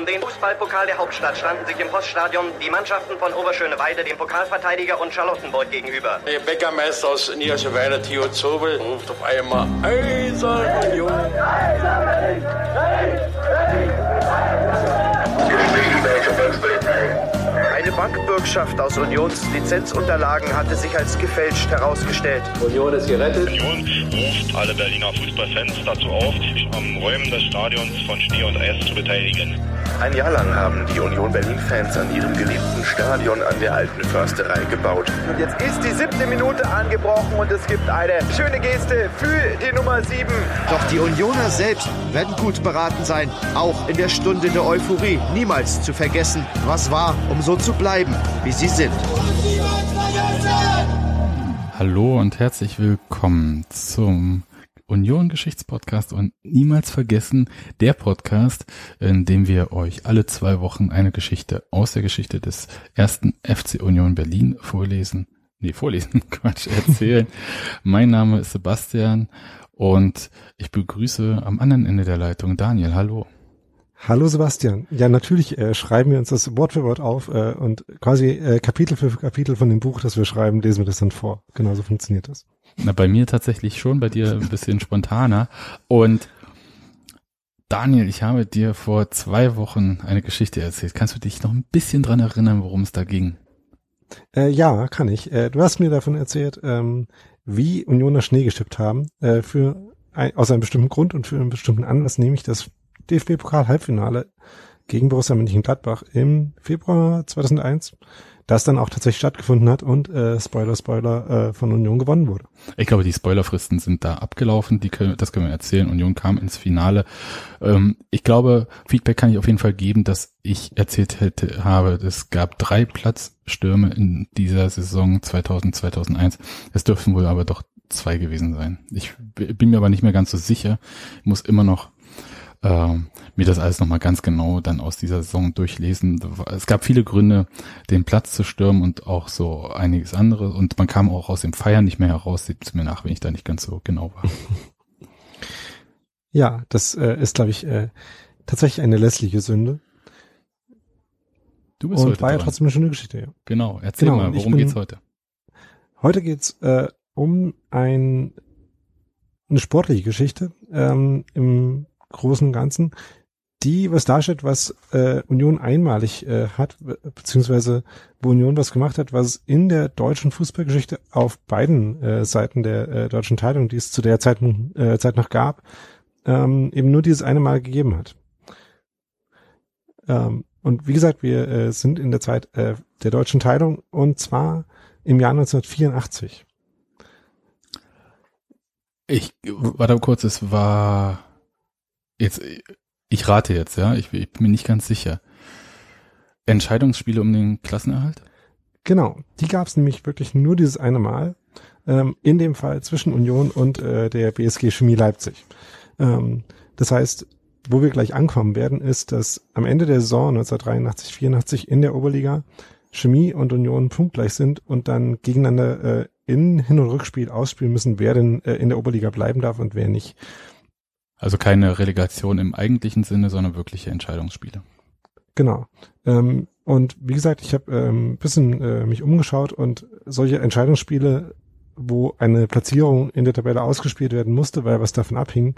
Um den Fußballpokal der Hauptstadt standen sich im Poststadion die Mannschaften von Oberschöneweide, dem Pokalverteidiger, und Charlottenburg gegenüber. Der Bäckermeister aus Niederschöneweide, Theo Zobel, ruft auf einmal Eisern Union. Eine Bankbürgschaft aus Unions Lizenzunterlagen hatte sich als gefälscht herausgestellt. Union ist gerettet. Union ruft alle Berliner Fußballfans dazu auf, sich am Räumen des Stadions von Schnee und Eis zu beteiligen. Ein Jahr lang haben die Union Berlin-Fans an ihrem geliebten Stadion an der Alten Försterei gebaut. Und jetzt ist die 7. Minute angebrochen und es gibt eine schöne Geste für die Nummer 7. Doch die Unioner selbst werden gut beraten sein, auch in der Stunde der Euphorie niemals zu vergessen, was war, um so zu bleiben, wie sie sind. Hallo und herzlich willkommen zum Union-Geschichtspodcast und niemals vergessen, der Podcast, in dem wir euch alle 2 Wochen eine Geschichte aus der Geschichte des ersten FC Union Berlin erzählen. Mein Name ist Sebastian und ich begrüße am anderen Ende der Leitung Daniel. Hallo. Hallo Sebastian. Ja, natürlich schreiben wir uns das Wort für Wort auf und quasi Kapitel für Kapitel von dem Buch, das wir schreiben, lesen wir das dann vor. Genauso funktioniert das. Na, bei mir tatsächlich schon, bei dir ein bisschen spontaner. Und Daniel, ich habe dir vor 2 Wochen eine Geschichte erzählt. Kannst du dich noch ein bisschen dran erinnern, worum es da ging? Ja, kann ich. Du hast mir davon erzählt, wie Unioner Schnee geschippt haben. Aus einem bestimmten Grund und für einen bestimmten Anlass, nämlich das DFB-Pokal-Halbfinale gegen Borussia Mönchengladbach im Februar 2001, das dann auch tatsächlich stattgefunden hat und Spoiler, von Union gewonnen wurde. Ich glaube, die Spoilerfristen sind da abgelaufen, das können wir erzählen. Union kam ins Finale. Ich glaube, Feedback kann ich auf jeden Fall geben, dass ich erzählt habe, es gab 3 Platzstürme in dieser Saison 2000, 2001. Es dürfen wohl aber doch 2 gewesen sein. Ich bin mir aber nicht mehr ganz so sicher. Ich muss immer noch mir das alles nochmal ganz genau dann aus dieser Saison durchlesen. Es gab viele Gründe, den Platz zu stürmen und auch so einiges anderes. Und man kam auch aus dem Feiern nicht mehr heraus. Sieht es mir nach, wenn ich da nicht ganz so genau war. Ja, das ist, glaube ich, tatsächlich eine lässliche Sünde. Du bist und heute war dran. Ja, trotzdem eine schöne Geschichte. Ja. Genau, erzähl mal, worum geht's heute? Heute geht's um eine sportliche Geschichte im Großen Ganzen, die was darstellt, was Union einmalig hat, beziehungsweise wo Union was gemacht hat, was in der deutschen Fußballgeschichte auf beiden Seiten der deutschen Teilung, die es zu der Zeit noch gab, eben nur dieses eine Mal gegeben hat. Und wie gesagt, wir sind in der Zeit der deutschen Teilung und zwar im Jahr 1984. Ich warte kurz, es war... Ich rate jetzt, ja, ich bin mir nicht ganz sicher. Entscheidungsspiele um den Klassenerhalt? Genau, die gab es nämlich wirklich nur dieses eine Mal, in dem Fall zwischen Union und der BSG Chemie Leipzig. Das heißt, wo wir gleich ankommen werden, ist, dass am Ende der Saison 1983/84 in der Oberliga Chemie und Union punktgleich sind und dann gegeneinander in Hin- und Rückspiel ausspielen müssen, wer denn in der Oberliga bleiben darf und wer nicht. Also keine Relegation im eigentlichen Sinne, sondern wirkliche Entscheidungsspiele. Genau. Und wie gesagt, ich habe ein bisschen mich umgeschaut und solche Entscheidungsspiele, wo eine Platzierung in der Tabelle ausgespielt werden musste, weil was davon abhing,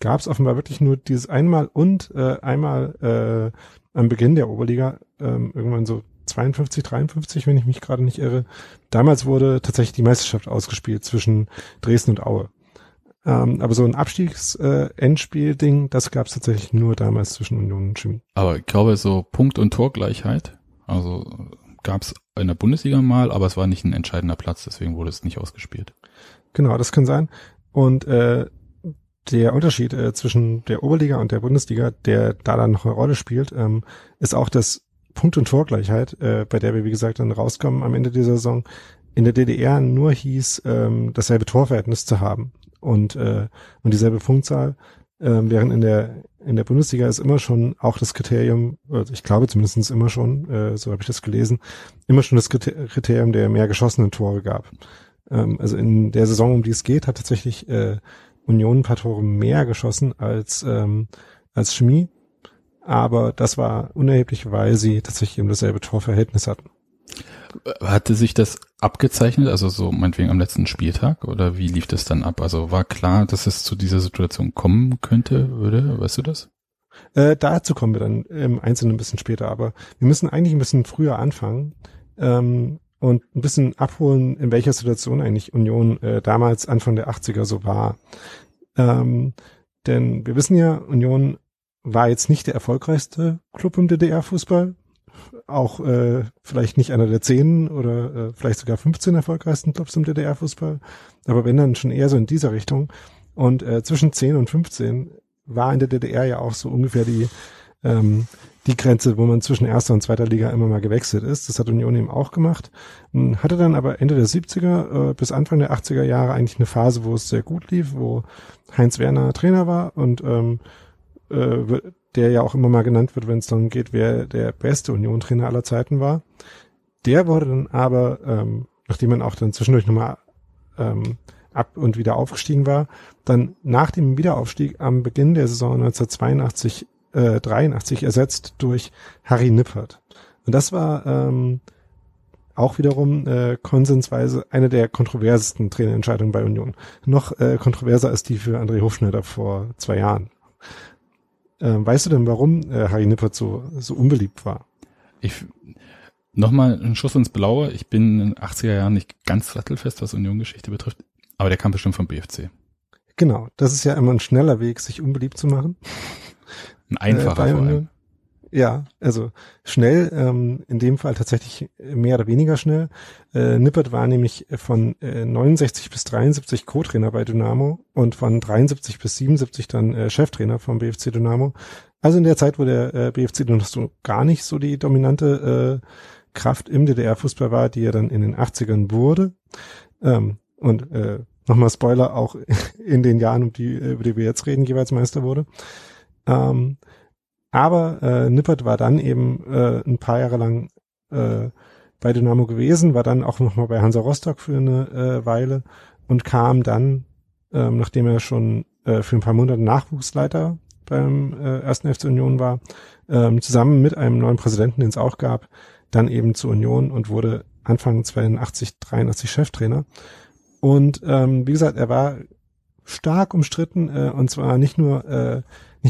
gab es offenbar wirklich nur dieses einmal und einmal am Beginn der Oberliga, irgendwann so 52, 53, wenn ich mich gerade nicht irre. Damals wurde tatsächlich die Meisterschaft ausgespielt zwischen Dresden und Aue. Aber so ein Abstiegs-Endspiel-Ding, das gab es tatsächlich nur damals zwischen Union und Chemie. Aber ich glaube, so Punkt- und Torgleichheit, also gab es in der Bundesliga mal, aber es war nicht ein entscheidender Platz, deswegen wurde es nicht ausgespielt. Genau, das kann sein. Und der Unterschied zwischen der Oberliga und der Bundesliga, der da dann noch eine Rolle spielt, ist auch, dass Punkt- und Torgleichheit, bei der wir, wie gesagt, dann rauskommen am Ende der Saison, in der DDR nur hieß, dasselbe Torverhältnis zu haben. Und dieselbe Punktzahl, während in der Bundesliga ist immer schon auch das Kriterium, also ich glaube zumindest immer schon, so habe ich das gelesen, immer schon das Kriterium der mehr geschossenen Tore gab. Also in der Saison, um die es geht, hat tatsächlich Union ein paar Tore mehr geschossen als Chemie. aber das war unerheblich, weil sie tatsächlich eben dasselbe Torverhältnis hatten. Hatte sich das abgezeichnet, also so meinetwegen am letzten Spieltag, oder wie lief das dann ab? Also war klar, dass es zu dieser Situation kommen könnte, würde, weißt du das? Dazu kommen wir dann im Einzelnen ein bisschen später, aber wir müssen eigentlich ein bisschen früher anfangen und ein bisschen abholen, in welcher Situation eigentlich Union damals Anfang der 80er so war. Denn wir wissen ja, Union war jetzt nicht der erfolgreichste Club im DDR-Fußball, auch vielleicht nicht einer der 10 oder vielleicht sogar 15 erfolgreichsten Clubs im DDR-Fußball, aber wenn dann schon eher so in dieser Richtung. Und zwischen 10 und 15 war in der DDR ja auch so ungefähr die Grenze, wo man zwischen erster und zweiter Liga immer mal gewechselt ist. Das hat Union eben auch gemacht. Hatte dann aber Ende der 70er bis Anfang der 80er Jahre eigentlich eine Phase, wo es sehr gut lief, wo Heinz Werner Trainer war und der ja auch immer mal genannt wird, wenn es darum geht, wer der beste Union-Trainer aller Zeiten war. Der wurde dann aber, nachdem man auch dann zwischendurch nochmal ab und wieder aufgestiegen war, dann nach dem Wiederaufstieg am Beginn der Saison 1982 83 ersetzt durch Harry Nippert. Und das war auch wiederum konsensweise eine der kontroversesten Trainerentscheidungen bei Union. Noch kontroverser als die für André Hofschneider vor 2 Jahren. Weißt du denn, warum Harry Nippert so unbeliebt war? Nochmal ein Schuss ins Blaue. Ich bin in den 80er Jahren nicht ganz sattelfest, was Union-Geschichte betrifft, aber der kam bestimmt vom BFC. Genau, das ist ja immer ein schneller Weg, sich unbeliebt zu machen. Ein einfacher vor allem. Ja, also schnell, in dem Fall tatsächlich mehr oder weniger schnell. Nippert war nämlich von 69 bis 73 Co-Trainer bei Dynamo und von 73 bis 77 dann Cheftrainer vom BFC Dynamo. Also in der Zeit, wo der BFC noch so gar nicht so die dominante Kraft im DDR-Fußball war, die er dann in den 80ern wurde. Und nochmal Spoiler, auch in den Jahren, über die wir jetzt reden, jeweils Meister wurde. Aber Nippert war dann eben ein paar Jahre lang bei Dynamo gewesen, war dann auch nochmal bei Hansa Rostock für eine Weile und kam dann, nachdem er schon für ein paar Monate Nachwuchsleiter beim 1. FC Union war, zusammen mit einem neuen Präsidenten, den es auch gab, dann eben zu Union und wurde Anfang 82, 83 Cheftrainer. Und wie gesagt, er war stark umstritten und zwar nicht nur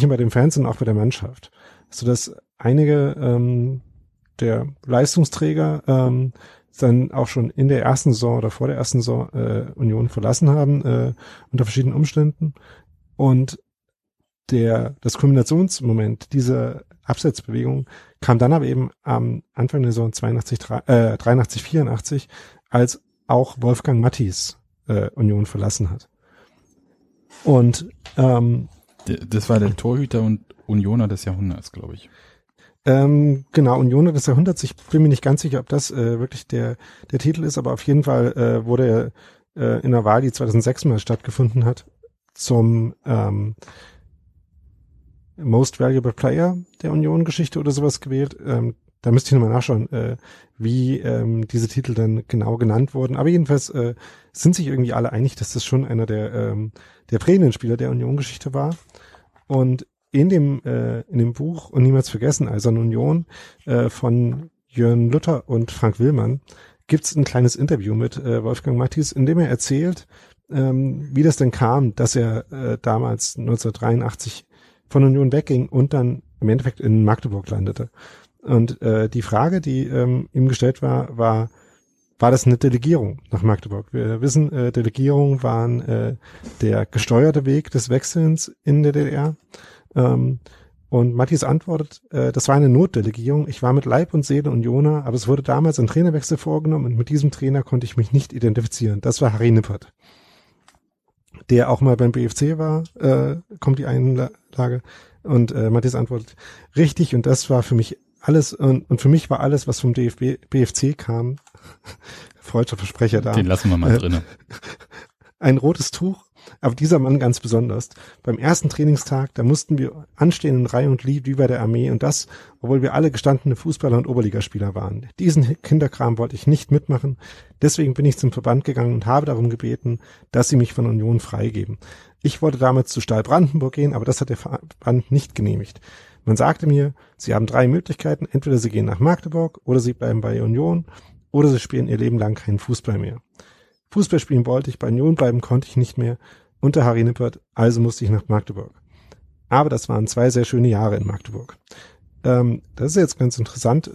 bei den Fans, sondern auch bei der Mannschaft. Sodass einige der Leistungsträger dann auch schon in der ersten Saison oder vor der ersten Saison Union verlassen haben, unter verschiedenen Umständen. Und das Kombinationsmoment dieser Absetzbewegung kam dann aber eben am Anfang der Saison 83, 84, als auch Wolfgang Matthies Union verlassen hat. Und das war der Torhüter und Unioner des Jahrhunderts, glaube ich. Genau, Unioner des Jahrhunderts. Ich bin mir nicht ganz sicher, ob das wirklich der Titel ist, aber auf jeden Fall wurde er in der Wahl, die 2006 mal stattgefunden hat, zum Most Valuable Player der Union-Geschichte oder sowas gewählt. Da müsste ich nochmal nachschauen, wie diese Titel dann genau genannt wurden. Aber jedenfalls sind sich irgendwie alle einig, dass das schon einer der prägenden Spieler der Union-Geschichte war. Und in dem Buch "Und niemals vergessen, Eiserne Union" von Jörn Luther und Frank Willmann gibt's ein kleines Interview mit Wolfgang Matthies, in dem er erzählt, wie das denn kam, dass er damals 1983 von Union wegging und dann im Endeffekt in Magdeburg landete. Und die Frage, die ihm gestellt war das eine Delegierung nach Magdeburg? Wir wissen, Delegierungen waren der gesteuerte Weg des Wechselns in der DDR. Und Matthies antwortet, das war eine Notdelegierung. Ich war mit Leib und Seele Unioner, aber es wurde damals ein Trainerwechsel vorgenommen und mit diesem Trainer konnte ich mich nicht identifizieren. Das war Harry Nippert, der auch mal beim BFC war, kommt die Einlage. Und Matthies antwortet, richtig, und das war für mich alles, und für mich war alles, was vom BFC kam, freudscher Versprecher da. Den lassen wir mal drin. Ein rotes Tuch, aber dieser Mann ganz besonders. Beim ersten Trainingstag, da mussten wir anstehen in Reihe und Glied wie bei der Armee und das, obwohl wir alle gestandene Fußballer und Oberligaspieler waren. Diesen Kinderkram wollte ich nicht mitmachen, deswegen bin ich zum Verband gegangen und habe darum gebeten, dass sie mich von Union freigeben. Ich wollte damals zu Stahl Brandenburg gehen, aber das hat der Verband nicht genehmigt. Man sagte mir, sie haben drei Möglichkeiten. Entweder sie gehen nach Magdeburg oder sie bleiben bei Union oder sie spielen ihr Leben lang keinen Fußball mehr. Fußball spielen wollte ich, bei Union bleiben konnte ich nicht mehr unter Harry Nippert, also musste ich nach Magdeburg. Aber das waren zwei sehr schöne Jahre in Magdeburg. Das ist jetzt ganz interessant,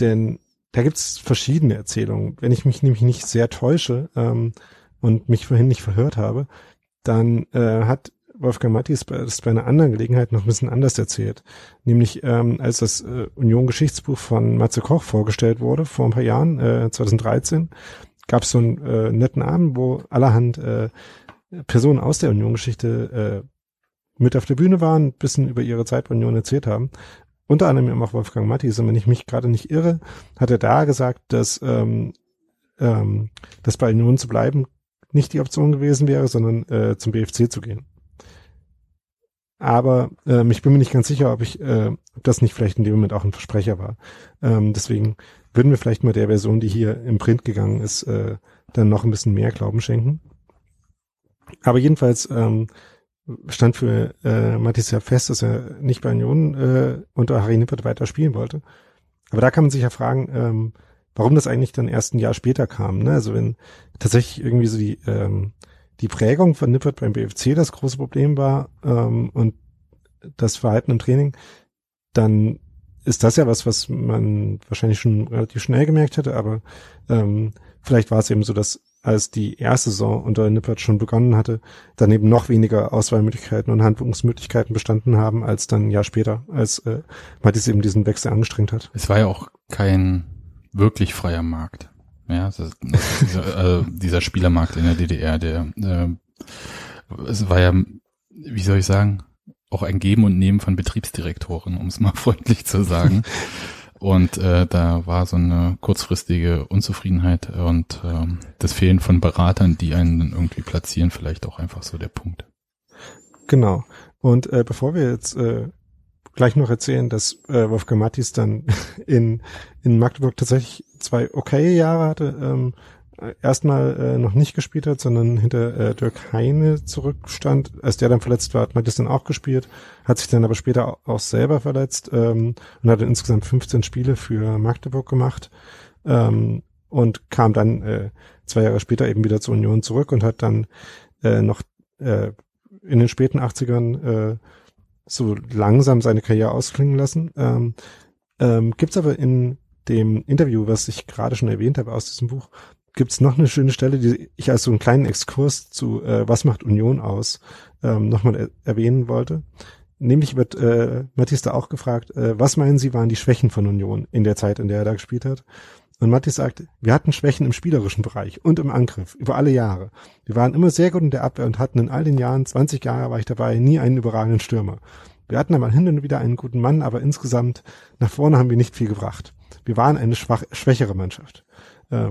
denn da gibt's verschiedene Erzählungen. Wenn ich mich nämlich nicht sehr täusche und mich vorhin nicht verhört habe, dann hat Wolfgang Matthies das bei einer anderen Gelegenheit noch ein bisschen anders erzählt. Nämlich als das Union-Geschichtsbuch von Matze Koch vorgestellt wurde, vor ein paar Jahren, 2013, gab es so einen netten Abend, wo allerhand Personen aus der Union-Geschichte mit auf der Bühne waren, ein bisschen über ihre Zeit bei Union erzählt haben. Unter anderem auch Wolfgang Matthies, und wenn ich mich gerade nicht irre, hat er da gesagt, dass das bei Union zu bleiben nicht die Option gewesen wäre, sondern zum BFC zu gehen. Aber ich bin mir nicht ganz sicher, ob das nicht vielleicht in dem Moment auch ein Versprecher war. Deswegen würden wir vielleicht mal der Version, die hier im Print gegangen ist, dann noch ein bisschen mehr Glauben schenken. Aber jedenfalls stand für Matthies ja fest, dass er nicht bei Union unter Harry Nippert weiter spielen wollte. Aber da kann man sich ja fragen, warum das eigentlich dann erst ein Jahr später kam. Ne? Also wenn tatsächlich irgendwie so die Prägung von Nippert beim BFC das große Problem war und das Verhalten im Training, dann ist das ja was man wahrscheinlich schon relativ schnell gemerkt hätte, aber vielleicht war es eben so, dass als die erste Saison unter Nippert schon begonnen hatte, dann eben noch weniger Auswahlmöglichkeiten und Handlungsmöglichkeiten bestanden haben, als dann ein Jahr später, als Matthies eben diesen Wechsel angestrengt hat. Es war ja auch kein wirklich freier Markt. Ja, dieser Spielermarkt in der DDR, es war ja, wie soll ich sagen, auch ein Geben und Nehmen von Betriebsdirektoren, um es mal freundlich zu sagen. Und da war so eine kurzfristige Unzufriedenheit und das Fehlen von Beratern, die einen dann irgendwie platzieren, vielleicht auch einfach so der Punkt. Genau. Und bevor wir jetzt gleich noch erzählen, dass Wolfgang Matthies dann in Magdeburg tatsächlich zwei okay Jahre hatte, erstmal noch nicht gespielt hat, sondern hinter Dirk Heine zurückstand. Als der dann verletzt war, hat Matthies dann auch gespielt, hat sich dann aber später auch selber verletzt und hat insgesamt 15 Spiele für Magdeburg gemacht und kam dann 2 Jahre später eben wieder zur Union zurück und hat dann noch in den späten 80ern so langsam seine Karriere ausklingen lassen. Gibt's aber in dem Interview, was ich gerade schon erwähnt habe aus diesem Buch, gibt's noch eine schöne Stelle, die ich als so einen kleinen Exkurs zu Was macht Union aus nochmal erwähnen wollte. Nämlich wird Matthies da auch gefragt, was meinen Sie waren die Schwächen von Union in der Zeit, in der er da gespielt hat? Und Matthies sagt, wir hatten Schwächen im spielerischen Bereich und im Angriff, über alle Jahre. Wir waren immer sehr gut in der Abwehr und hatten in all den Jahren, 20 Jahre war ich dabei, nie einen überragenden Stürmer. Wir hatten einmal hin und wieder einen guten Mann, aber insgesamt nach vorne haben wir nicht viel gebracht. Wir waren eine schwächere Mannschaft. Das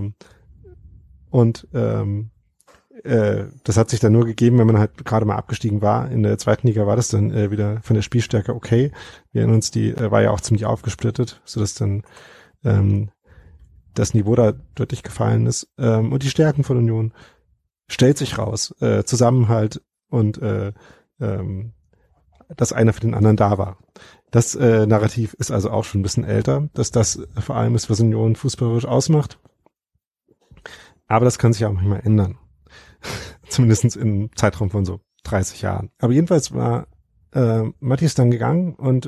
hat sich dann nur gegeben, wenn man halt gerade mal abgestiegen war. In der zweiten Liga war das dann wieder von der Spielstärke okay. Wir erinnern uns, die war ja auch ziemlich aufgesplittet, sodass dann das Niveau da deutlich gefallen ist. Und die Stärken von Union stellt sich raus. Zusammenhalt und dass einer für den anderen da war. Das Narrativ ist also auch schon ein bisschen älter, dass das vor allem ist, was Union fußballerisch ausmacht. Aber das kann sich auch manchmal ändern. Zumindest im Zeitraum von so 30 Jahren. Aber jedenfalls war Matthies dann gegangen und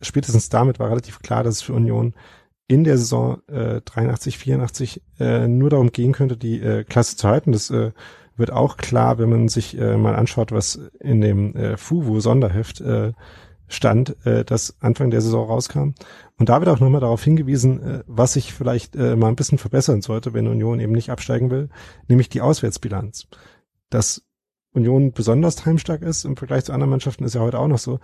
spätestens damit war relativ klar, dass es für Union in der Saison 83/84 nur darum gehen könnte, die Klasse zu halten. Das wird auch klar, wenn man sich mal anschaut, was in dem FUWU-Sonderheft stand, das Anfang der Saison rauskam. Und da wird auch nochmal darauf hingewiesen, was sich vielleicht mal ein bisschen verbessern sollte, wenn Union eben nicht absteigen will, nämlich die Auswärtsbilanz. Dass Union besonders heimstark ist im Vergleich zu anderen Mannschaften, ist ja heute auch noch so.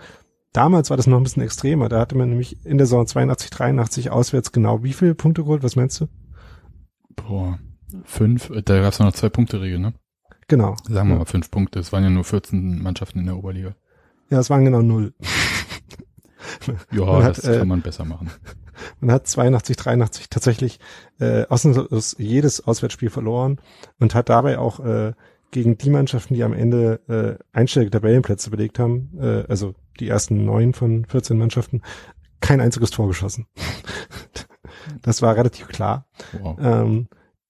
Damals war das noch ein bisschen extremer. Da hatte man nämlich in der Saison 82/83 auswärts genau wie viele Punkte geholt? Was meinst du? 5. Da gab es noch 2-Punkte-Regel, ne? Genau. Sagen wir mal 5 Punkte. Es waren ja nur 14 Mannschaften in der Oberliga. Ja, es waren genau 0. Ja, das kann man besser machen. Man hat 82/83 tatsächlich ausnahmslos jedes Auswärtsspiel verloren und hat dabei auch gegen die Mannschaften, die am Ende einstellige Tabellenplätze belegt haben, also die ersten 9 von 14 Mannschaften, kein einziges Tor geschossen. Das war relativ klar. Wow.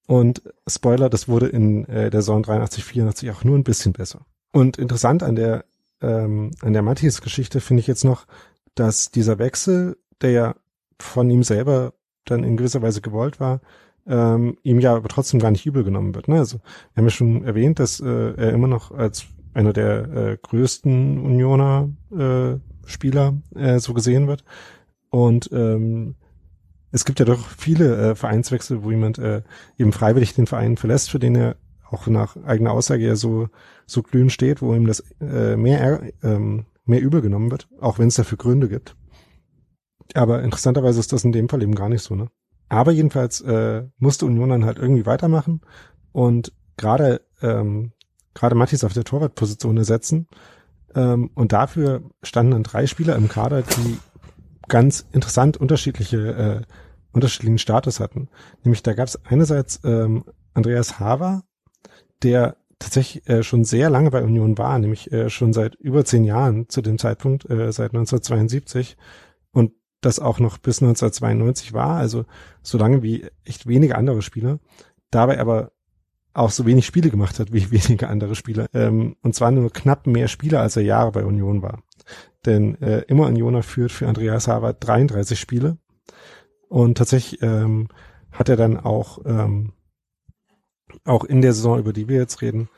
Und Spoiler, das wurde in der Saison 83/84 auch nur ein bisschen besser. Und interessant an der Matthies-Geschichte finde ich jetzt noch, dass dieser Wechsel, der ja von ihm selber dann in gewisser Weise gewollt war, ihm ja aber trotzdem gar nicht übel genommen wird. Ne? Also wir haben ja schon erwähnt, dass er immer noch als einer der größten Unioner Spieler so gesehen wird. Und es gibt ja doch viele Vereinswechsel, wo jemand eben freiwillig den Verein verlässt, für den er auch nach eigener Aussage ja so glühend steht, wo ihm das mehr übel genommen wird, auch wenn es dafür Gründe gibt. Aber interessanterweise ist das in dem Fall eben gar nicht so, ne? Aber jedenfalls musste Union dann halt irgendwie weitermachen und gerade Matthies auf der Torwartposition ersetzen. Und dafür standen dann 3 Spieler im Kader, die ganz interessant unterschiedlichen Status hatten. Nämlich da gab es einerseits Andreas Hawa, der tatsächlich schon sehr lange bei Union war, nämlich schon seit über 10 Jahren zu dem Zeitpunkt, seit 1972. Und das auch noch bis 1992 war, also so lange wie echt wenige andere Spieler, dabei aber auch so wenig Spiele gemacht hat wie wenige andere Spieler. Und zwar nur knapp mehr Spieler, als er Jahre bei Union war. Denn ImmerUnioner führt für Andreas Hawa 33 Spiele. Und tatsächlich hat er dann auch in der Saison, über die wir jetzt reden,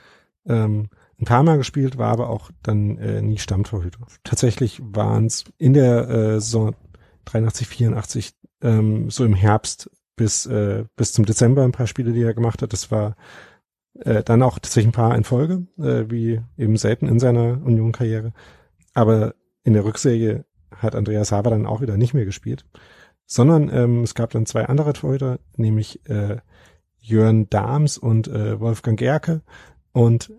ein paar Mal gespielt, war aber auch dann nie Stammtorhüter. Tatsächlich waren es in der Saison 83/84 so im Herbst bis zum Dezember ein paar Spiele, die er gemacht hat. Das war dann auch tatsächlich ein paar in Folge, wie eben selten in seiner Union-Karriere. Aber in der Rückserie hat Andreas Haber dann auch wieder nicht mehr gespielt, sondern es gab dann 2 andere Torhüter, nämlich Jörn Dahms und Wolfgang Gerke. Und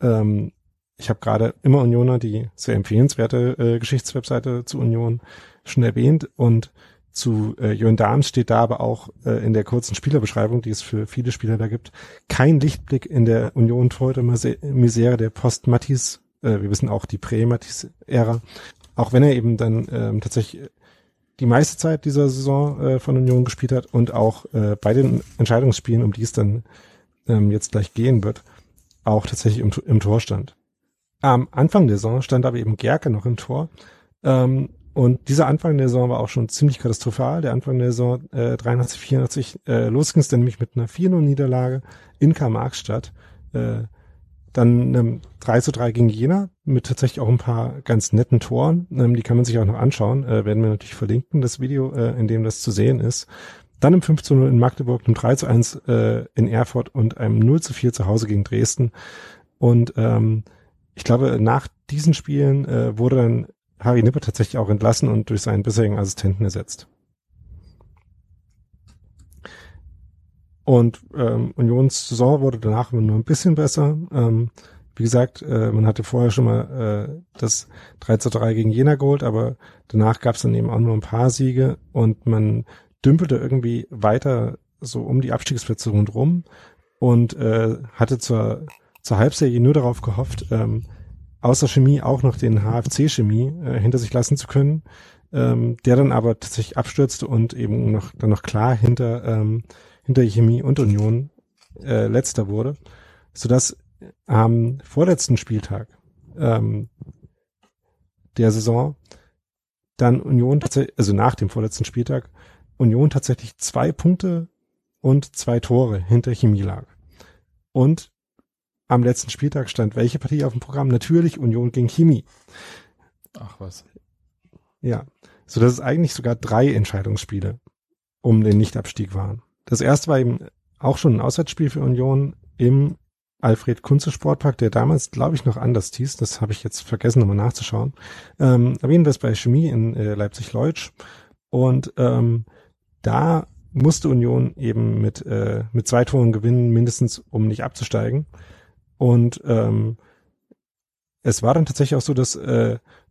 ich habe gerade ImmerUnioner, die sehr empfehlenswerte Geschichtswebseite zu Union, schon erwähnt, und zu Jörn Dahms steht da aber auch in der kurzen Spielerbeschreibung, die es für viele Spieler da gibt, kein Lichtblick in der Union-Torhüter-Misere der Post-Matthies, wir wissen auch die Prä-Matthies-Ära, auch wenn er eben dann tatsächlich die meiste Zeit dieser Saison von Union gespielt hat und auch bei den Entscheidungsspielen, um die es dann jetzt gleich gehen wird, auch tatsächlich im Tor stand. Am Anfang der Saison stand aber eben Gerke noch im Tor. Und dieser Anfang der Saison war auch schon ziemlich katastrophal. Der Anfang der Saison 83/84, los ging es dann nämlich mit einer 4-0-Niederlage in Karl-Marx-Stadt. Dann 3:3 gegen Jena mit tatsächlich auch ein paar ganz netten Toren. Die kann man sich auch noch anschauen. Werden wir natürlich verlinken, das Video, in dem das zu sehen ist. Dann im 5:0 in Magdeburg, einem 3:1 in Erfurt und einem 0:4 zu Hause gegen Dresden. Und ich glaube, nach diesen Spielen wurde dann Harry Nippert tatsächlich auch entlassen und durch seinen bisherigen Assistenten ersetzt. Und Unions Saison wurde danach nur ein bisschen besser. Wie gesagt, man hatte vorher schon mal das 3:3 gegen Jena geholt, aber danach gab es dann eben auch nur ein paar Siege und man dümpelte irgendwie weiter so um die Abstiegsplätze rundherum und hatte zur Halbserie nur darauf gehofft, außer Chemie auch noch den HFC Chemie hinter sich lassen zu können, der dann aber tatsächlich abstürzte und eben noch klar hinter Chemie und Union letzter wurde, sodass am vorletzten Spieltag der Saison dann Union tatsächlich, also nach dem vorletzten Spieltag, Union tatsächlich 2 Punkte und 2 Tore hinter Chemie lag. Und am letzten Spieltag stand welche Partie auf dem Programm? Natürlich Union gegen Chemie. Ach was. Ja, sodass es eigentlich sogar 3 Entscheidungsspiele um den Nichtabstieg waren. Das erste war eben auch schon ein Auswärtsspiel für Union im Alfred-Kunze-Sportpark, der damals, glaube ich, noch anders hieß. Das habe ich jetzt vergessen, nochmal nachzuschauen. Aber jedenfalls bei Chemie in Leipzig-Leutsch. Und da musste Union eben mit 2 Toren gewinnen, mindestens, um nicht abzusteigen. Und es war dann tatsächlich auch so, dass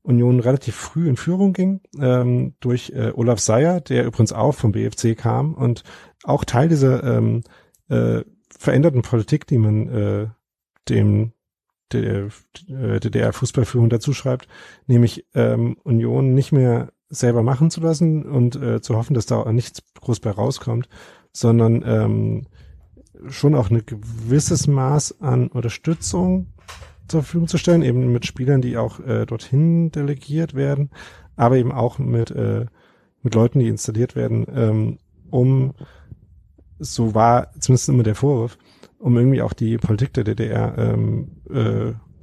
Union relativ früh in Führung ging durch Olaf Seier, der übrigens auch vom BFC kam und auch Teil dieser veränderten Politik, die man dem DDR-Fußballführung dazu schreibt, nämlich Union nicht mehr selber machen zu lassen und zu hoffen, dass da auch nichts groß bei rauskommt, sondern schon auch ein gewisses Maß an Unterstützung zur Verfügung zu stellen, eben mit Spielern, die auch dorthin delegiert werden, aber eben auch mit Leuten, die installiert werden, um, so war zumindest immer der Vorwurf, um irgendwie auch die Politik der DDR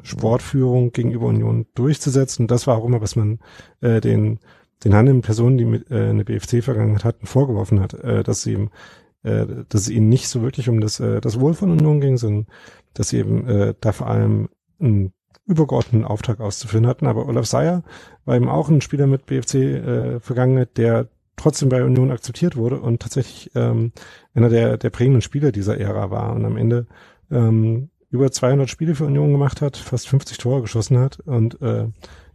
Sportführung gegenüber Union durchzusetzen. Und das war auch immer, was man den handelnden Personen, die mit eine BFC-Vergangenheit hatten, vorgeworfen hat, dass es ihnen nicht so wirklich um das Wohl von Union ging, sondern dass sie eben da vor allem einen übergeordneten Auftrag auszuführen hatten. Aber Olaf Seier war eben auch ein Spieler mit BFC-Vergangenheit, der trotzdem bei Union akzeptiert wurde und tatsächlich einer der prägenden Spieler dieser Ära war und am Ende über 200 Spiele für Union gemacht hat, fast 50 Tore geschossen hat und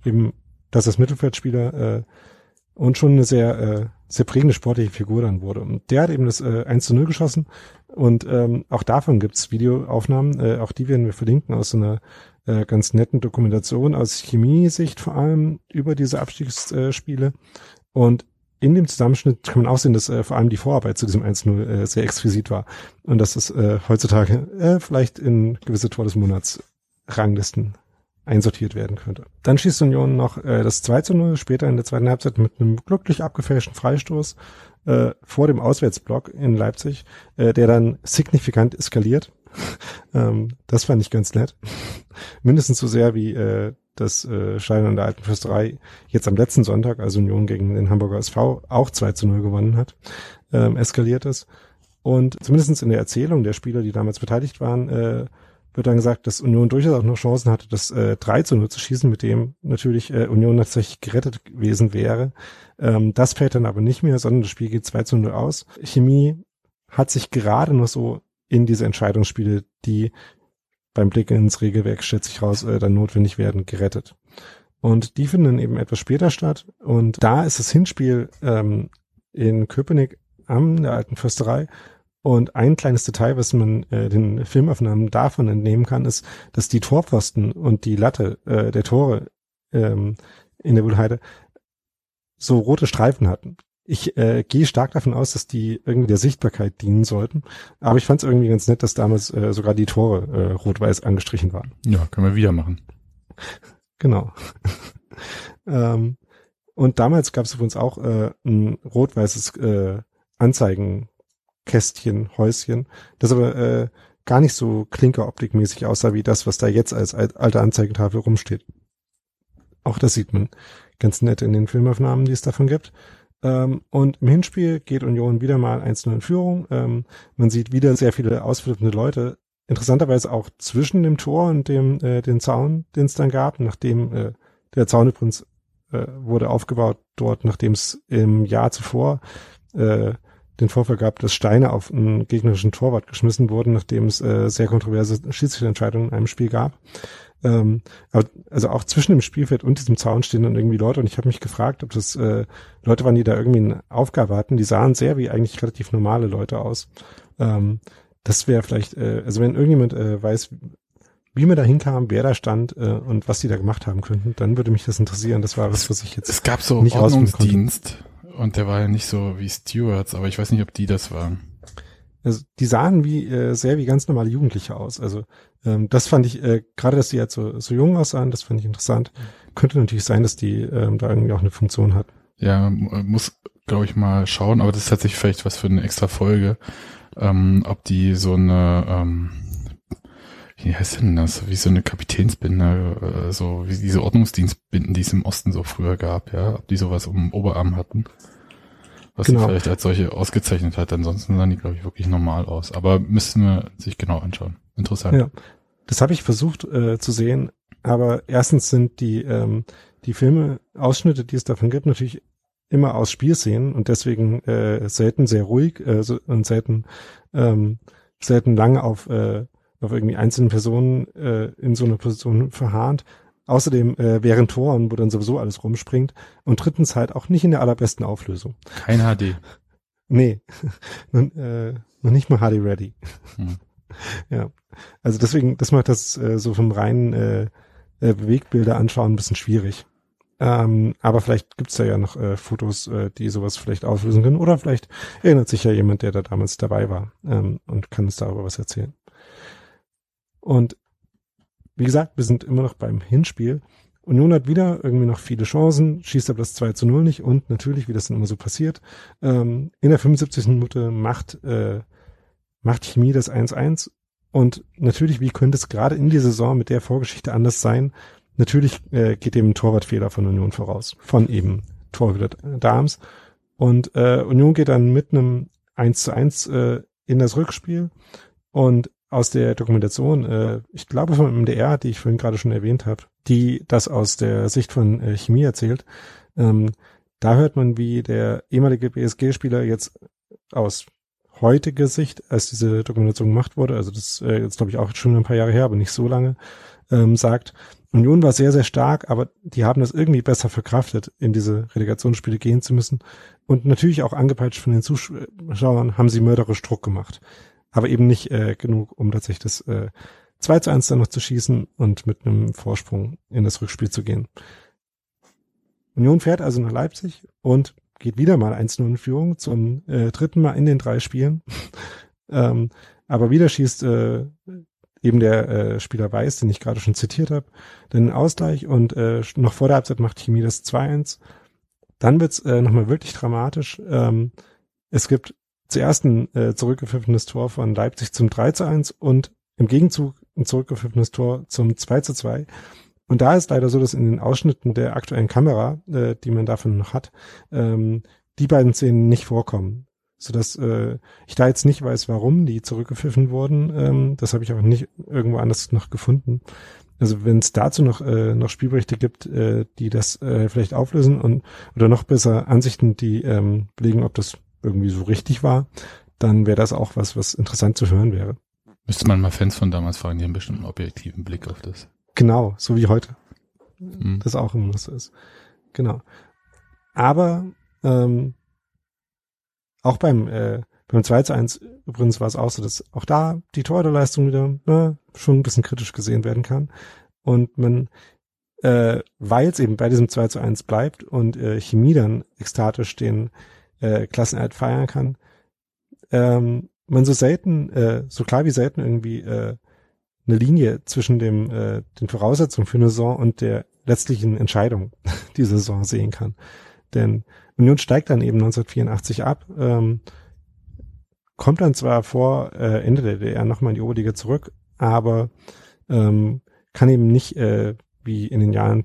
eben das als Mittelfeldspieler und schon eine sehr prägende sportliche Figur dann wurde. Und der hat eben das 1:0 geschossen und auch davon gibt's Videoaufnahmen, auch die werden wir verlinken aus so einer ganz netten Dokumentation aus Chemiesicht vor allem über diese Abstiegsspiele. Und in dem Zusammenschnitt kann man auch sehen, dass vor allem die Vorarbeit zu diesem 1:0 sehr exquisit war und dass es heutzutage vielleicht in gewisse Tor des Monats Ranglisten einsortiert werden könnte. Dann schießt Union noch das 2:0 später in der zweiten Halbzeit mit einem glücklich abgefälschten Freistoß vor dem Auswärtsblock in Leipzig, der dann signifikant eskaliert. Das fand ich ganz nett. Mindestens so sehr wie das Scheitern der Alten Försterei jetzt am letzten Sonntag, also Union gegen den Hamburger SV, auch 2:0 gewonnen hat, eskaliert ist. Und zumindest in der Erzählung der Spieler, die damals beteiligt waren, wird dann gesagt, dass Union durchaus auch noch Chancen hatte, das 3:0 zu schießen, mit dem natürlich Union tatsächlich gerettet gewesen wäre. Das fällt dann aber nicht mehr, sondern das Spiel geht 2:0 aus. Chemie hat sich gerade noch so in diese Entscheidungsspiele, die beim Blick ins Regelwerk, schätze ich raus, dann notwendig werden, gerettet. Und die finden dann eben etwas später statt. Und da ist das Hinspiel in Köpenick an der Alten Försterei. Und ein kleines Detail, was man den Filmaufnahmen davon entnehmen kann, ist, dass die Torpfosten und die Latte der Tore in der Wuhlheide so rote Streifen hatten. Ich gehe stark davon aus, dass die irgendwie der Sichtbarkeit dienen sollten. Aber ich fand es irgendwie ganz nett, dass damals sogar die Tore rot-weiß angestrichen waren. Ja, können wir wieder machen. Genau. Und damals gab es für uns auch ein rot-weißes Anzeigenkästchen, Häuschen, das aber gar nicht so klinkeroptikmäßig aussah wie das, was da jetzt als alte Anzeigentafel rumsteht. Auch das sieht man ganz nett in den Filmaufnahmen, die es davon gibt. Und im Hinspiel geht Union wieder mal 1:0 in Führung. Man sieht wieder sehr viele ausflippende Leute. Interessanterweise auch zwischen dem Tor und dem den Zaun, den es dann gab, nachdem der Zaun übrigens wurde aufgebaut dort, nachdem es im Jahr zuvor den Vorfall gab, dass Steine auf einen gegnerischen Torwart geschmissen wurden, nachdem es sehr kontroverse Schiedsrichterentscheidungen in einem Spiel gab. Also auch zwischen dem Spielfeld und diesem Zaun stehen dann irgendwie Leute und ich habe mich gefragt, ob das Leute waren, die da irgendwie eine Aufgabe hatten. Die sahen sehr wie eigentlich relativ normale Leute aus. Das wäre vielleicht, also wenn irgendjemand weiß, wie man da hinkam, wer da stand und was die da gemacht haben könnten, dann würde mich das interessieren. Das war was ich jetzt. Es gab so einen Ordnungsdienst und der war ja nicht so wie Stewards, aber ich weiß nicht, ob die das waren. Also die sahen sehr wie ganz normale Jugendliche aus. Also das fand ich, gerade dass die jetzt so jung aussahen, das fand ich interessant. Könnte natürlich sein, dass die da irgendwie auch eine Funktion hat. Ja, muss, glaube ich, mal schauen, aber das ist tatsächlich vielleicht was für eine extra Folge, ob die so eine, wie heißt denn das, wie so eine Kapitänsbinde, so wie diese Ordnungsdienstbinden, die es im Osten so früher gab, ja, ob die sowas um den Oberarm hatten. Was sie vielleicht als solche ausgezeichnet hat. Ansonsten sahen die, glaube ich, wirklich normal aus. Aber müssen wir sich genau anschauen. Interessant. Ja, das habe ich versucht zu sehen. Aber erstens sind die Filme, Ausschnitte, die es davon gibt, natürlich immer aus Spielszenen und deswegen selten sehr ruhig und selten lange auf irgendwie einzelnen Personen in so einer Position verharrt. Außerdem während Toren, wo dann sowieso alles rumspringt. Und drittens halt auch nicht in der allerbesten Auflösung. Kein HD. Nee, noch nicht mal HD-ready. Hm. Ja, also deswegen, das macht das so vom reinen Bewegbilder anschauen ein bisschen schwierig. Aber vielleicht gibt's da ja noch Fotos, die sowas vielleicht auflösen können. Oder vielleicht erinnert sich ja jemand, der da damals dabei war und kann uns darüber was erzählen. Und wie gesagt, wir sind immer noch beim Hinspiel. Union hat wieder irgendwie noch viele Chancen, schießt aber das 2:0 nicht. Und natürlich, wie das dann immer so passiert, in der 75. Minute macht Chemie das 1:1. Und natürlich, wie könnte es gerade in die Saison mit der Vorgeschichte anders sein? Natürlich geht eben ein Torwartfehler von Union voraus, von eben Torhüter Dahms. Und Union geht dann mit einem 1:1 in das Rückspiel. Und aus der Dokumentation, ich glaube vom MDR, die ich vorhin gerade schon erwähnt habe, die das aus der Sicht von Chemie erzählt, da hört man, wie der ehemalige BSG-Spieler jetzt aus heutiger Sicht, als diese Dokumentation gemacht wurde, also das jetzt glaube ich auch schon ein paar Jahre her, aber nicht so lange, sagt, Union war sehr, sehr stark, aber die haben das irgendwie besser verkraftet, in diese Relegationsspiele gehen zu müssen. Und natürlich auch angepeitscht von den Zuschauern haben sie mörderisch Druck gemacht. Aber eben nicht genug, um tatsächlich das 2:1 dann noch zu schießen und mit einem Vorsprung in das Rückspiel zu gehen. Union fährt also nach Leipzig und geht wieder mal 1:0 in Führung, zum dritten Mal in den 3 Spielen. Aber wieder schießt eben der Spieler Weiß, den ich gerade schon zitiert habe, den Ausgleich und noch vor der Halbzeit macht Chemie das 2:1. Dann wird's nochmal wirklich dramatisch. Es gibt zuerst ein zurückgepfiffenes Tor von Leipzig zum 3:1 und im Gegenzug ein zurückgepfiffenes Tor zum 2:2. Und da ist leider so, dass in den Ausschnitten der aktuellen Kamera, die man davon noch hat, die beiden Szenen nicht vorkommen. Sodass ich da jetzt nicht weiß, warum die zurückgepfiffen wurden. Das habe ich auch nicht irgendwo anders noch gefunden. Also wenn es dazu noch Spielberichte gibt, die das vielleicht auflösen und oder noch besser Ansichten, die belegen, ob das irgendwie so richtig war, dann wäre das auch was interessant zu hören wäre. Müsste man mal Fans von damals fragen, die haben bestimmt einen objektiven Blick auf das. Genau, so wie heute. Mhm. Das auch immer so ist. Genau. Aber auch beim 2:1 übrigens war es auch so, dass auch da die Torhüterleistung wieder schon ein bisschen kritisch gesehen werden kann. Und man, weil es eben bei diesem 2:1 bleibt und Chemie dann ekstatisch den Klassenerhalt feiern kann, man so selten, so klar wie selten irgendwie eine Linie zwischen dem den Voraussetzungen für eine Saison und der letztlichen Entscheidung dieser Saison sehen kann. Denn Union steigt dann eben 1984 ab, kommt dann zwar vor Ende der DDR nochmal in die Oberliga zurück, aber kann eben nicht wie in den Jahren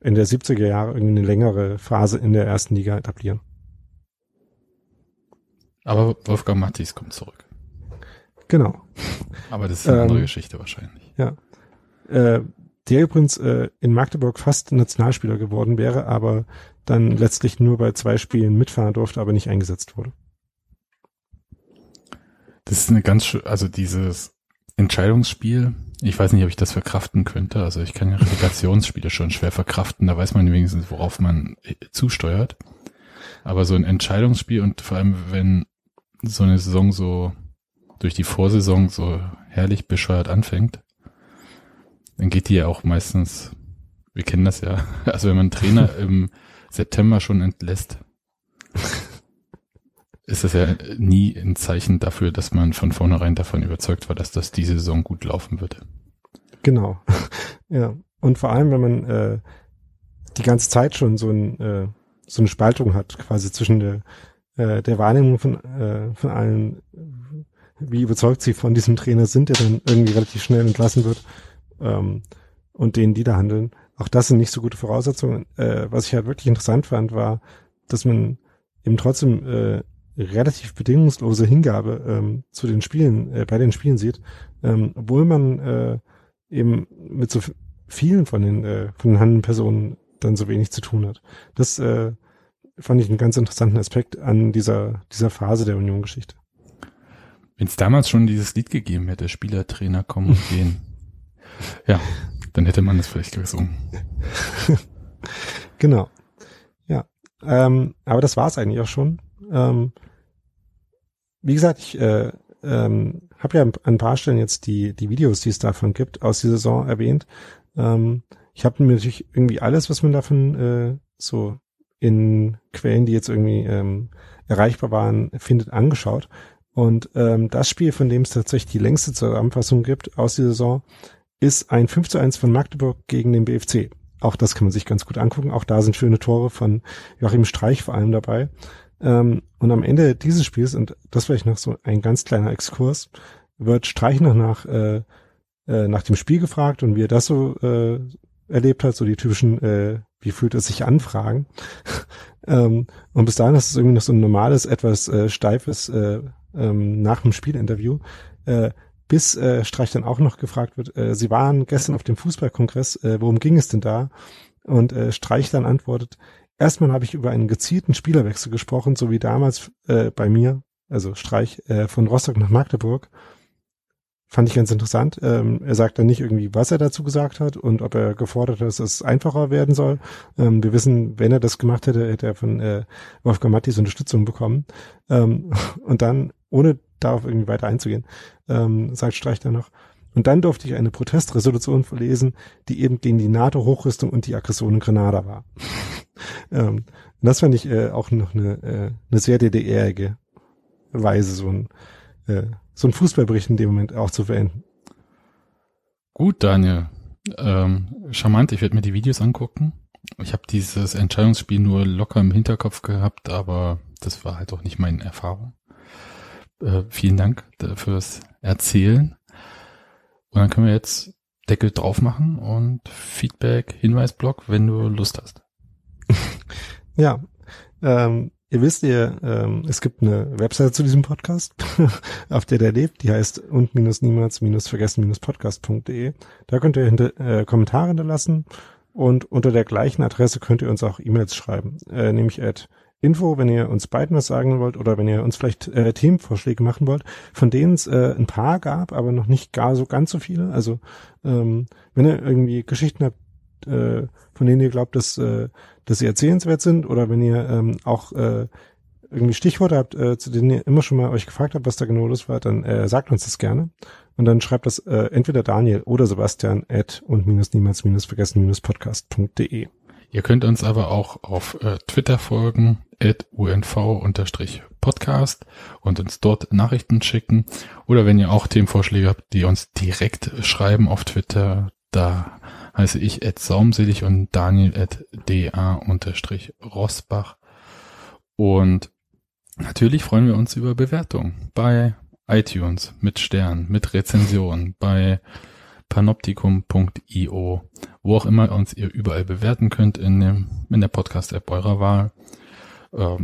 Ende der 70er Jahre irgendwie eine längere Phase in der ersten Liga etablieren. Aber Wolfgang Matthies kommt zurück. Genau. Aber das ist eine andere Geschichte wahrscheinlich. Ja. Der übrigens in Magdeburg fast Nationalspieler geworden wäre, aber dann letztlich nur bei 2 Spielen mitfahren durfte, aber nicht eingesetzt wurde. Das ist eine ganz schön, also dieses Entscheidungsspiel, ich weiß nicht, ob ich das verkraften könnte, also ich kann ja Relegationsspiele schon schwer verkraften, da weiß man wenigstens, worauf man zusteuert. Aber so ein Entscheidungsspiel und vor allem, wenn so eine Saison so durch die Vorsaison so herrlich bescheuert anfängt, dann geht die ja auch meistens, wir kennen das ja, also wenn man Trainer im September schon entlässt, ist das ja nie ein Zeichen dafür, dass man von vornherein davon überzeugt war, dass das diese Saison gut laufen wird. Genau, ja. Und vor allem, wenn man die ganze Zeit schon so eine Spaltung hat, quasi zwischen der Wahrnehmung von allen, wie überzeugt sie von diesem Trainer sind, der dann irgendwie relativ schnell entlassen wird, und denen, die da handeln. Auch das sind nicht so gute Voraussetzungen. Was ich halt wirklich interessant fand, war, dass man eben trotzdem relativ bedingungslose Hingabe zu den Spielen, bei den Spielen sieht, obwohl man eben mit so vielen von den handelnden Personen dann so wenig zu tun hat. Das fand ich einen ganz interessanten Aspekt an dieser Phase der Union-Geschichte. Wenn es damals schon dieses Lied gegeben hätte, Spieler, Trainer, kommen und gehen. Ja, dann hätte man das vielleicht gesungen. Genau. Ja, aber das war es eigentlich auch schon. Wie gesagt, ich habe ja an ein paar Stellen jetzt die Videos, die es davon gibt, aus der Saison erwähnt. Ich habe mir natürlich irgendwie alles, was man davon so in Quellen, die jetzt irgendwie erreichbar waren, findet, angeschaut. Und das Spiel, von dem es tatsächlich die längste Zusammenfassung gibt aus der Saison, ist ein 5:1 von Magdeburg gegen den BFC. Auch das kann man sich ganz gut angucken. Auch da sind schöne Tore von Joachim Streich vor allem dabei. Und am Ende dieses Spiels, und das vielleicht noch so ein ganz kleiner Exkurs, wird Streich noch nach dem Spiel gefragt und wie er das so erlebt hat, so die typischen, wie fühlt es sich an, Fragen. Und bis dahin ist es irgendwie noch so ein normales, etwas steifes nach dem Spielinterview, bis Streich dann auch noch gefragt wird, Sie waren gestern auf dem Fußballkongress, worum ging es denn da? Und Streich dann antwortet, erstmal habe ich über einen gezielten Spielerwechsel gesprochen, so wie damals bei mir, also Streich, von Rostock nach Magdeburg. Fand ich ganz interessant. Er sagt dann nicht irgendwie, was er dazu gesagt hat und ob er gefordert hat, dass es einfacher werden soll. Wir wissen, wenn er das gemacht hätte, hätte er von Wolfgang Matthies Unterstützung bekommen. Und dann, ohne darauf irgendwie weiter einzugehen, sagt Streich dann noch, und dann durfte ich eine Protestresolution verlesen, die eben gegen die NATO-Hochrüstung und die Aggression in Grenada war. Das fand ich auch noch eine sehr DDR-ige Weise, so ein Fußballbericht in dem Moment auch zu beenden. Gut, Daniel. Charmant, ich werde mir die Videos angucken. Ich habe dieses Entscheidungsspiel nur locker im Hinterkopf gehabt, aber das war halt auch nicht meine Erfahrung. Vielen Dank fürs Erzählen. Und dann können wir jetzt Deckel drauf machen und Feedback, Hinweisblock, wenn du Lust hast. Ja, ihr wisst, es gibt eine Webseite zu diesem Podcast, auf der lebt, die heißt und-niemals-vergessen-podcast.de. Da könnt ihr Kommentare hinterlassen und unter der gleichen Adresse könnt ihr uns auch E-Mails schreiben, nämlich @info, wenn ihr uns beiden was sagen wollt oder wenn ihr uns vielleicht Themenvorschläge machen wollt, von denen es ein paar gab, aber noch nicht gar so ganz so viele. Also wenn ihr irgendwie Geschichten habt, von denen ihr glaubt, dass sie erzählenswert sind, oder wenn ihr auch irgendwie Stichworte habt, zu denen ihr immer schon mal euch gefragt habt, was da genau los war, dann sagt uns das gerne und dann schreibt das entweder Daniel oder Sebastian @und-niemals-vergessen-podcast.de. Ihr könnt uns aber auch auf Twitter folgen, @unv_podcast, und uns dort Nachrichten schicken, oder wenn ihr auch Themenvorschläge habt, die uns direkt schreiben auf Twitter, da heiße ich @saumselig und Daniel @da_roßbach. Und natürlich freuen wir uns über Bewertungen bei iTunes mit Sternen, mit Rezensionen, bei panoptikum.io, wo auch immer uns ihr überall bewerten könnt in der Podcast-App eurer Wahl.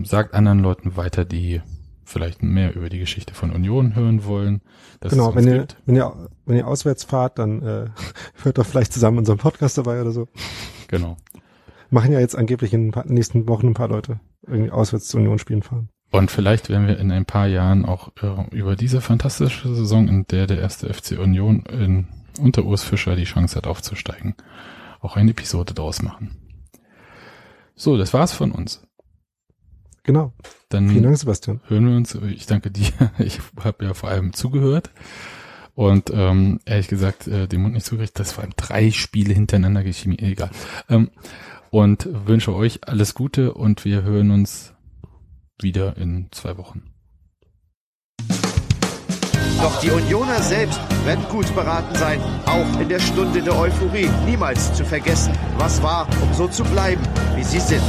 Sagt anderen Leuten weiter, die vielleicht mehr über die Geschichte von Union hören wollen. Genau, wenn ihr auswärts fahrt, dann hört doch vielleicht zusammen unseren Podcast dabei oder so. Genau. Machen ja jetzt angeblich in den nächsten Wochen ein paar Leute irgendwie auswärts zu Union spielen fahren. Und vielleicht werden wir in ein paar Jahren auch über diese fantastische Saison, in der der erste FC Union unter Urs Fischer die Chance hat aufzusteigen, auch eine Episode draus machen. So, das war's von uns. Genau. Dann vielen Dank, Sebastian. Hören wir uns. Ich danke dir. Ich habe ja vor allem zugehört und ehrlich gesagt den Mund nicht zugerichtet. Das waren 3 Spiele hintereinander geschehen. Egal. Und wünsche euch alles Gute und wir hören uns wieder in 2 Wochen. Doch die Unioner selbst werden gut beraten sein, auch in der Stunde der Euphorie niemals zu vergessen, was war, um so zu bleiben, wie sie sind.